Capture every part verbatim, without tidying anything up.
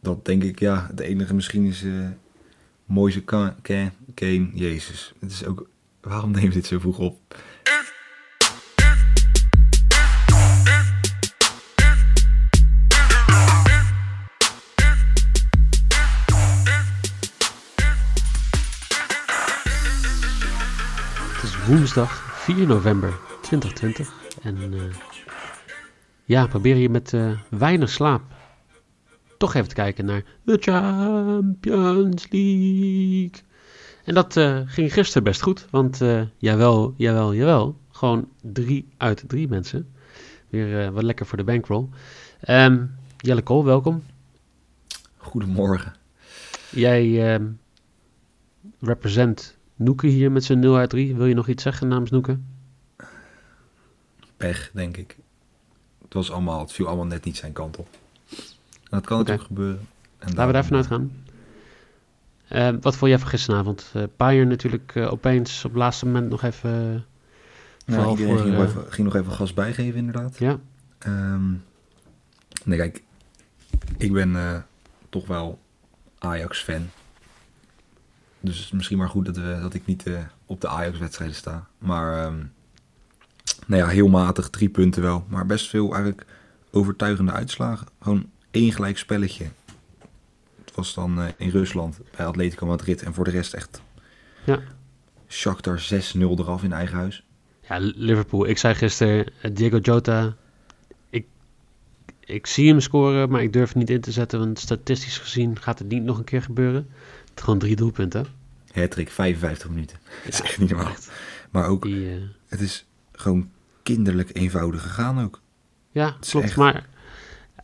Dat denk ik, ja. Het enige misschien is uh, Moïse Kean, Kean, Jezus. Het is ook, waarom nemen we dit zo vroeg op? Woensdag vier november tweeduizend twintig en uh, ja, probeer je met uh, weinig slaap toch even te kijken naar de Champions League. En dat uh, ging gisteren best goed, want uh, jawel, jawel, jawel, gewoon drie uit drie mensen. Weer uh, wat lekker voor de bankroll. Um, Jelle Kool, welkom. Goedemorgen. Jij uh, represent Noeke hier met zijn nul uit drie. Wil je nog iets zeggen namens Noeke? Pech, denk ik. Het was allemaal, het viel allemaal net niet zijn kant op. En dat kan okay. natuurlijk gebeuren. En laten we daar vanuit gaan. Uh, wat vond jij van gisteravond? Uh, Paier natuurlijk uh, opeens op het laatste moment nog even... Uh, nou, iedereen voor, ging, uh, nog even, ging nog even gas bijgeven inderdaad. Ja. Um, nee, kijk. Ik ben uh, toch wel Ajax-fan. Dus het is misschien maar goed dat, we, dat ik niet uh, op de Ajax-wedstrijden sta. Maar um, nou ja, heel matig, drie punten wel. Maar best veel eigenlijk overtuigende uitslagen. Gewoon één gelijk spelletje. Het was dan uh, in Rusland bij Atletico Madrid. En voor de rest echt ja. Shakhtar zes nul eraf in eigen huis. Ja, Liverpool. Ik zei gisteren, Diego Jota. Ik, ik zie hem scoren, maar ik durf het niet in te zetten. Want statistisch gezien gaat het niet nog een keer gebeuren. Gewoon drie doelpunten. Hattrick, vijfenvijftig minuten. Ja, dat is echt niet normaal. Echt. Maar ook, die, uh... het is gewoon kinderlijk eenvoudig gegaan ook. Ja, klopt. Echt... Maar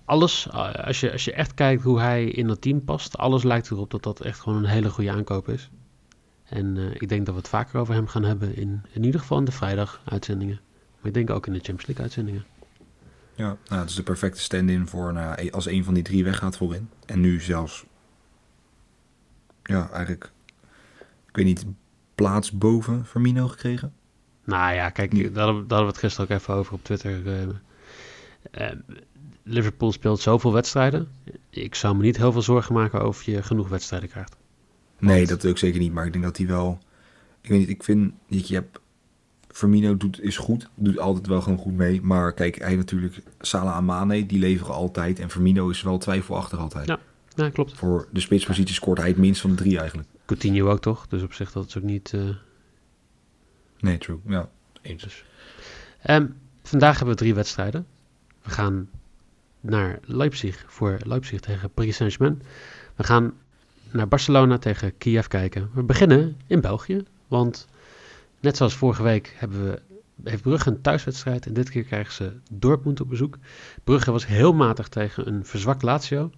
alles, als je, als je echt kijkt hoe hij in dat team past, alles lijkt erop dat dat echt gewoon een hele goede aankoop is. En uh, ik denk dat we het vaker over hem gaan hebben in, in ieder geval in de vrijdag-uitzendingen. Maar ik denk ook in de Champions League-uitzendingen. Ja, nou, het is de perfecte stand-in voor nou, als een van die drie weggaat voorin. En nu zelfs... Ja, eigenlijk, ik weet niet, plaats boven Firmino gekregen? Nou ja, kijk, daar hadden, daar hadden we het gisteren ook even over op Twitter. Uh, uh, Liverpool speelt zoveel wedstrijden. Ik zou me niet heel veel zorgen maken of je genoeg wedstrijden krijgt. Want... Nee, dat ook zeker niet, maar ik denk dat hij wel... Ik weet niet, ik vind, je hebt... Firmino doet, is goed, doet altijd wel gewoon goed mee. Maar kijk, hij natuurlijk, Salah en Amane, die leveren altijd. En Firmino is wel twijfelachtig altijd. Ja. Ja, klopt. Voor de spitspositie scoort hij het minst van de drie eigenlijk. Coutinho ook toch? Dus op zich dat is ook niet... Uh... Nee, true. Ja, eens. Dus. Um, vandaag hebben we drie wedstrijden. We gaan naar Leipzig voor Leipzig tegen Paris Saint-Germain. We gaan naar Barcelona tegen Kiev kijken. We beginnen in België. Want net zoals vorige week hebben we, heeft Brugge een thuiswedstrijd. En dit keer krijgen ze Dortmund op bezoek. Brugge was heel matig tegen een verzwakt Lazio.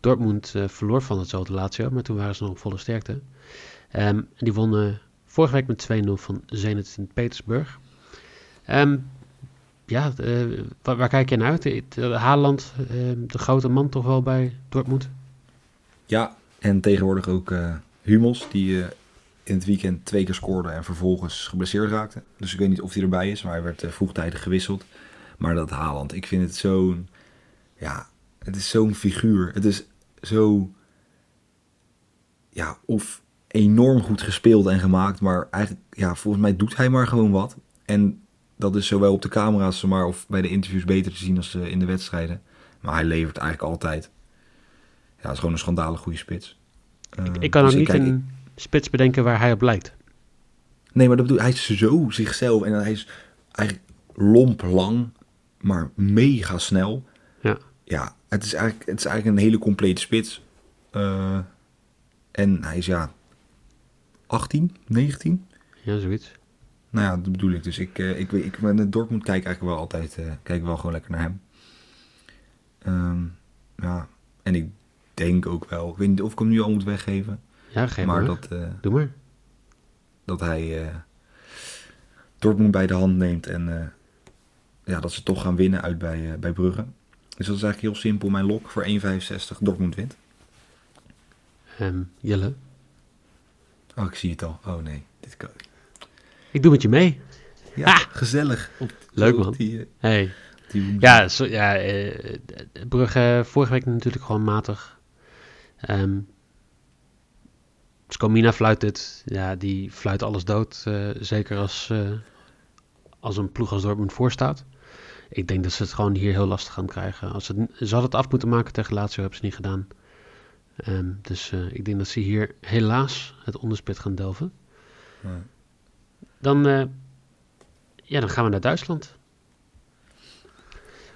Dortmund uh, verloor van hetzelfde Lazio, maar toen waren ze nog op volle sterkte. Um, die wonnen vorige week met twee nul van Zenit Sint-Petersburg. Um, ja, uh, waar, waar kijk je naar uit? Haaland, uh, de grote man toch wel bij Dortmund? Ja, en tegenwoordig ook uh, Hummels, die uh, in het weekend twee keer scoorde en vervolgens geblesseerd raakte. Dus ik weet niet of hij erbij is, maar hij werd uh, vroegtijdig gewisseld. Maar dat Haaland, ik vind het zo'n... Ja, het is zo'n figuur. Het is zo... Ja, of enorm goed gespeeld en gemaakt. Maar eigenlijk, ja, volgens mij doet hij maar gewoon wat. En dat is zowel op de camera's, maar of bij de interviews beter te zien als in de wedstrijden. Maar hij levert eigenlijk altijd. Ja, het is gewoon een schandalig goede spits. Uh, ik, ik kan dus ook ik niet kijk, een ik... spits bedenken waar hij op lijkt. Nee, maar dat bedoel, hij is zo zichzelf. En hij is eigenlijk lomp lang, maar mega snel. Ja. Ja, het is eigenlijk, het is eigenlijk een hele complete spits. Uh, en hij is ja achttien, negentien. Ja, zoiets. Nou ja, dat bedoel ik. Dus ik, uh, ik, ik, in Dortmund kijk eigenlijk wel altijd, uh, kijk wel gewoon lekker naar hem. Um, ja, en ik denk ook wel. Ik weet niet of ik hem nu al moet weggeven. Ja, geef maar. Maar dat, uh, doe maar. Dat hij uh, Dortmund bij de hand neemt en uh, ja, dat ze toch gaan winnen uit bij, uh, bij Brugge. Dus dat is eigenlijk heel simpel. Mijn lok voor één vijfenzestig Dortmund wint. Um, Jelle? Oh, ik zie het al. Oh nee, dit kan ik. Ik doe met je mee. Ja, ah! Gezellig. Op, leuk man. Die, uh, hey. die ja, so, ja uh, Brugge vorige week natuurlijk gewoon matig. Um, Skomina fluit het. Ja, die fluit alles dood. Uh, zeker als, uh, als een ploeg als Dortmund voorstaat. Ik denk dat ze het gewoon hier heel lastig gaan krijgen. Als ze, ze hadden het af moeten maken tegen Lazio, hebben ze niet gedaan. Um, dus uh, ik denk dat ze hier helaas het onderspit gaan delven. Nee. Dan, uh, ja, dan gaan we naar Duitsland.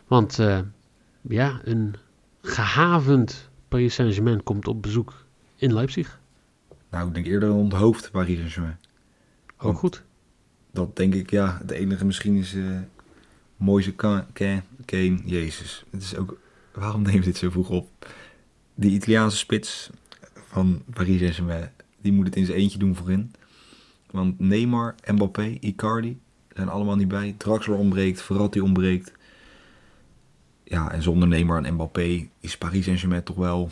Want uh, ja, een gehavend Paris Saint-Germain komt op bezoek in Leipzig. Nou, ik denk eerder onthoofd Paris Saint-Germain. Ook oh, goed. Dat denk ik, ja. Het enige misschien is uh, Moïse Kean, Kean, Jezus. Het is ook, waarom neemt dit zo vroeg op? Die Italiaanse spits van Paris Saint-Germain, die moet het in zijn eentje doen voorin. Want Neymar, Mbappé, Icardi zijn allemaal niet bij. Draxler ontbreekt, Verratti ontbreekt. Ja, en zonder Neymar en Mbappé is Paris Saint-Germain toch wel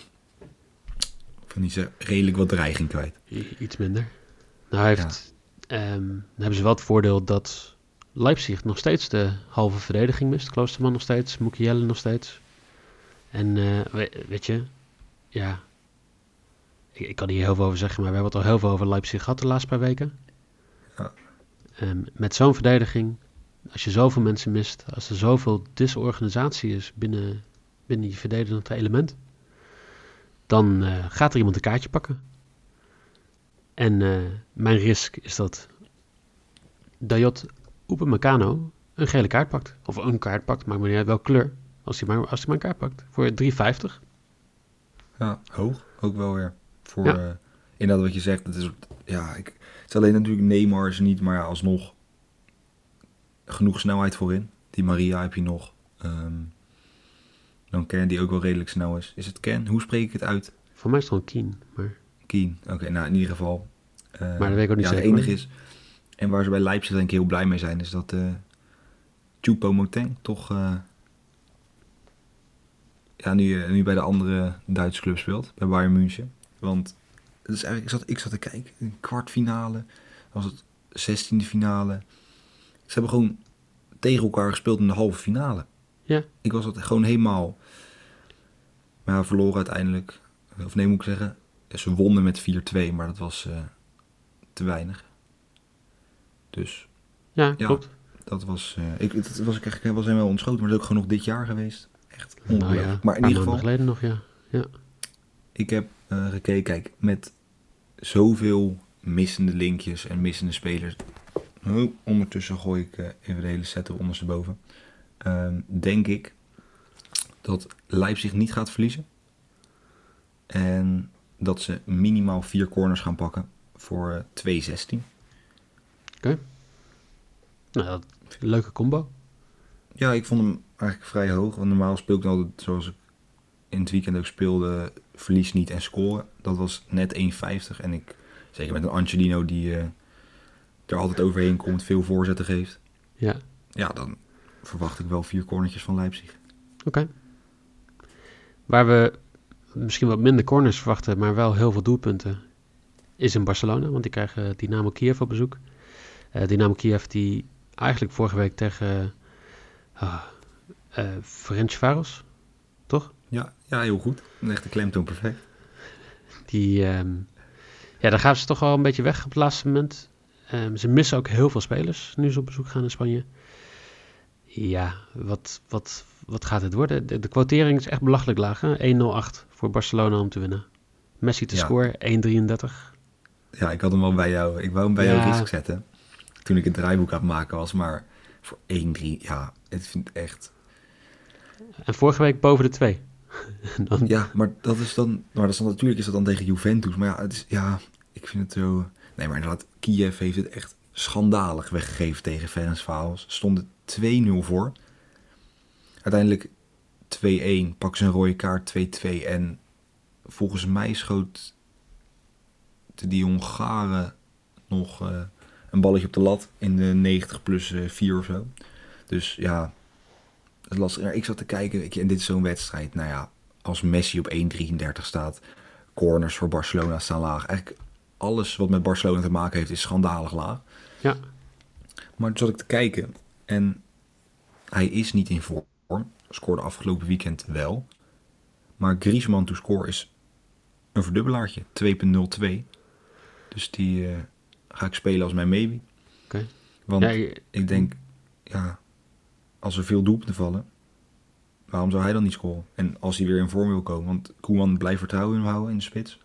van die ze redelijk wat dreiging kwijt. Iets minder. Nou heeft, ja. um, dan hebben ze wel het voordeel dat Leipzig nog steeds de halve verdediging mist. Kloosterman nog steeds, Mukiele nog steeds. En uh, weet je, ja, ik, ik kan hier heel veel over zeggen, maar we hebben het al heel veel over Leipzig gehad de laatste paar weken. Ja. Um, met zo'n verdediging, als je zoveel mensen mist, als er zoveel disorganisatie is binnen, binnen je verdedigende element, dan uh, gaat er iemand een kaartje pakken. En uh, mijn risk is dat Dayot Upamecano een gele kaart pakt. Of een kaart pakt, maakt me niet uit welke kleur. Als hij maar, maar een kaart pakt. Voor drie vijftig. Ja, hoog. Ook wel weer. Voor ja. uh, inderdaad wat je zegt. Het is, ja, ik, het is alleen natuurlijk Neymar is niet. Maar ja, alsnog genoeg snelheid voorin. Die Maria heb je nog. Um, dan Kean die ook wel redelijk snel is. Is het Kean? Hoe spreek ik het uit? Voor mij is het gewoon Kean. Maar... Kean. Oké, okay, nou in ieder geval. Uh, maar dat weet ik ook niet ja, zeker. Het enige is. En waar ze bij Leipzig denk ik heel blij mee zijn. Is dat uh, Choupo-Moting toch... Uh, Ja, nu, nu bij de andere Duitse club speelt, bij Bayern München. Want het is eigenlijk, ik, zat, ik zat te kijken, een kwartfinale, was het zestiende finale. Ze hebben gewoon tegen elkaar gespeeld in de halve finale. Ja. Ik was dat gewoon helemaal... Maar ja, verloren uiteindelijk, of nee moet ik zeggen, ze wonnen met vier twee, maar dat was uh, te weinig. Dus ja, ja klopt. Dat was, uh, ik, dat was ik eigenlijk was helemaal ontschoten, maar dat is ook gewoon nog dit jaar geweest. Echt ongelooflijk. Nou ja, maar in ieder geval... geleden nog, ja. ja. Ik heb uh, gekeken, kijk, met zoveel missende linkjes en missende spelers. Oh, ondertussen gooi ik uh, even de hele set ondersteboven. Uh, denk ik dat Leipzig niet gaat verliezen. En dat ze minimaal vier corners gaan pakken voor uh, twee zestien. Oké. Okay. Nou, dat is een leuke combo. Ja, ik vond hem eigenlijk vrij hoog. Want normaal speel ik altijd, zoals ik in het weekend ook speelde, verlies niet en scoren. Dat was net één vijftig. En ik, zeker met een Angelino die uh, er altijd overheen komt, veel voorzetten geeft. Ja. Ja, dan verwacht ik wel vier cornertjes van Leipzig. Oké. Okay. Waar we misschien wat minder corners verwachten, maar wel heel veel doelpunten, is in Barcelona. Want die krijgen Dynamo Kiev op bezoek. Uh, Dynamo Kiev die eigenlijk vorige week tegen... Uh, uh, Ferencváros, toch? Ja, ja, heel goed. Een echte klemtoon, perfect. Die, um, ja, daar gaan ze toch wel een beetje weg op het laatste moment. Um, ze missen ook heel veel spelers nu ze op bezoek gaan in Spanje. Ja, wat, wat, wat gaat het worden? De, de quotering is echt belachelijk laag, hè? één nul acht voor Barcelona om te winnen. Messi te ja. scoren, één drieëndertig. Ja, ik had hem al bij jou. Ik wou hem bij ja. jou risk zetten. Toen ik het draaiboek aan het maken was, maar... Voor één drie, ja, het vind ik echt... En vorige week boven de twee. Dan... Ja, maar dat is dan... Maar dat is dan, natuurlijk is dat dan tegen Juventus. Maar ja, het is, ja, ik vind het zo... Nee, maar inderdaad, Kiev heeft het echt schandalig weggegeven tegen Ferencváros. Stonden twee nul voor. Uiteindelijk twee één, pak ze een rode kaart, twee twee en Volgens mij schoot die Hongaren nog uh, een balletje op de lat in de negentig plus vier of zo. Dus ja, dat is lastig. Nou, ik zat te kijken, ik, en dit is zo'n wedstrijd. Nou ja, als Messi op één komma drieëndertig staat, corners voor Barcelona staan laag. Eigenlijk alles wat met Barcelona te maken heeft is schandalig laag. Ja. Maar toen zat ik te kijken en hij is niet in vorm. Scoorde afgelopen weekend wel. Maar Griezmann to score is een verdubbelaartje, twee komma nul twee. Dus die uh, ga ik spelen als mijn maybe. Okay. Want ja, je... ik denk, ja, als er veel doelpunten vallen, waarom zou hij dan niet scoren? En als hij weer in vorm wil komen, want Koeman blijft vertrouwen in hem houden in de spits.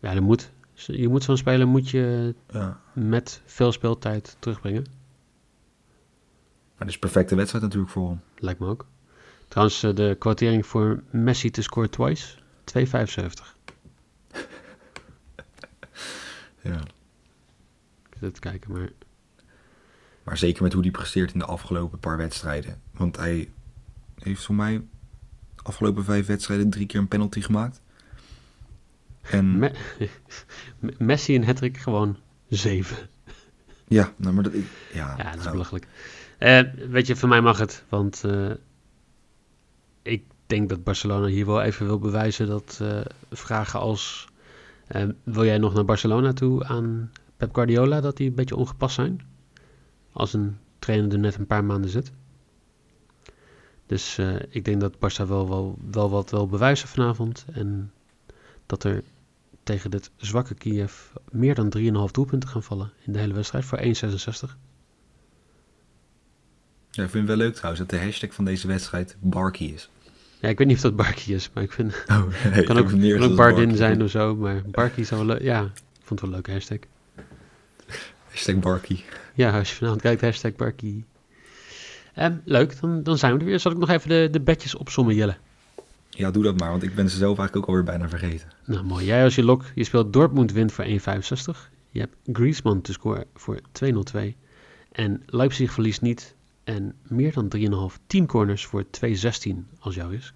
Ja, dat moet. Je moet zo'n speler moet je ja. met veel speeltijd terugbrengen. Maar dat is een perfecte wedstrijd natuurlijk voor hem. Lijkt me ook. Trouwens, de kwartering voor Messi te score twice, twee komma vijfenzeventig. Ja. Ik zit even kijken, maar... Maar zeker met hoe hij presteert in de afgelopen paar wedstrijden. Want hij heeft voor mij de afgelopen vijf wedstrijden drie keer een penalty gemaakt. En... Me- Messi en hattrick gewoon zeven. Ja, nou, maar dat... Ik... Ja, ja, dat is nou. belachelijk. Uh, weet je, voor mij mag het, want... Uh... Ik denk dat Barcelona hier wel even wil bewijzen dat uh, vragen als... Uh, wil jij nog naar Barcelona toe aan Pep Guardiola, dat die een beetje ongepast zijn? Als een trainer er net een paar maanden zit. Dus uh, ik denk dat Barça wel, wel, wel wat wil bewijzen vanavond. En dat er tegen dit zwakke Kiev meer dan drie komma vijf doelpunten gaan vallen in de hele wedstrijd voor één komma zesenzestig. Ja, ik vind het wel leuk trouwens dat de hashtag van deze wedstrijd Barkie is. Ja, ik weet niet of dat Barkie is, maar ik vind... Oh, nee, het kan ook, kan ook Bardin zijn of zo, maar Barkie is wel leuk. Ja, ik vond het wel een leuke hashtag. Hashtag Barkie. Ja, als je vanavond kijkt, hashtag Barkie. Um, leuk, dan, dan zijn we er weer. Zal ik nog even de, de bedjes opzommen, Jelle? Ja, doe dat maar, want ik ben ze zelf eigenlijk ook alweer bijna vergeten. Nou, mooi. Jij als je lok, je speelt Dortmund wint voor één komma vijfenzestig. Je hebt Griezmann te scoren voor twee komma nul twee. En Leipzig verliest niet... En meer dan drie komma vijf teamcorners voor twee komma zestien als jouw is.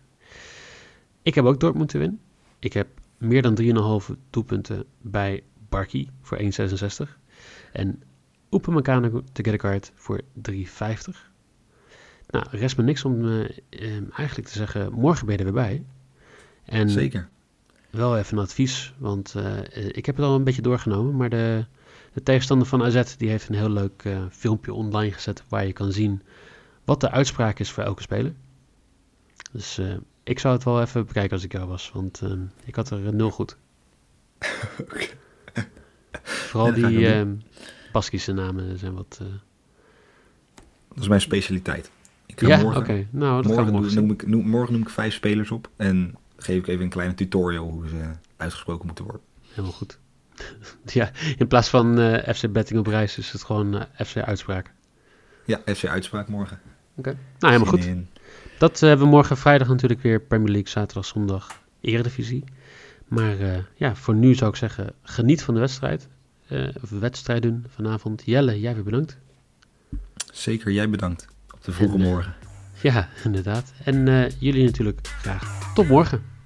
Ik heb ook Dortmund te winnen. Ik heb meer dan drie komma vijf doelpunten bij Barkie voor één komma zesenzestig. En Upamecano te get a card voor drie komma vijftig. Nou, rest me niks om uh, um, eigenlijk te zeggen, morgen ben je er weer bij. En zeker. Wel even een advies, want uh, ik heb het al een beetje doorgenomen, maar de... De tegenstander van A Z die heeft een heel leuk uh, filmpje online gezet waar je kan zien wat de uitspraak is voor elke speler. Dus uh, ik zou het wel even bekijken als ik jou was, want uh, ik had er nul goed. Okay. Vooral ja, die uh, Baskische namen zijn wat... Uh... Dat is mijn specialiteit. Ik ga ja, oké. Okay. Nou, dat morgen, morgen, noem ik, noem, morgen noem ik vijf spelers op en geef ik even een kleine tutorial hoe ze uitgesproken moeten worden. Helemaal goed. Ja, in plaats van uh, F C Betting op reis is het gewoon uh, F C Uitspraak. Ja, F C Uitspraak morgen. Oké, okay. Nou helemaal goed. In. Dat uh, hebben we morgen vrijdag natuurlijk weer. Premier League, zaterdag, zondag, Eredivisie. Maar uh, ja, voor nu zou ik zeggen, geniet van de wedstrijd. Uh, of wedstrijden vanavond. Jelle, jij weer bedankt. Zeker, jij bedankt. Op de vroege en, morgen. Ja, inderdaad. En uh, jullie natuurlijk graag. Tot morgen.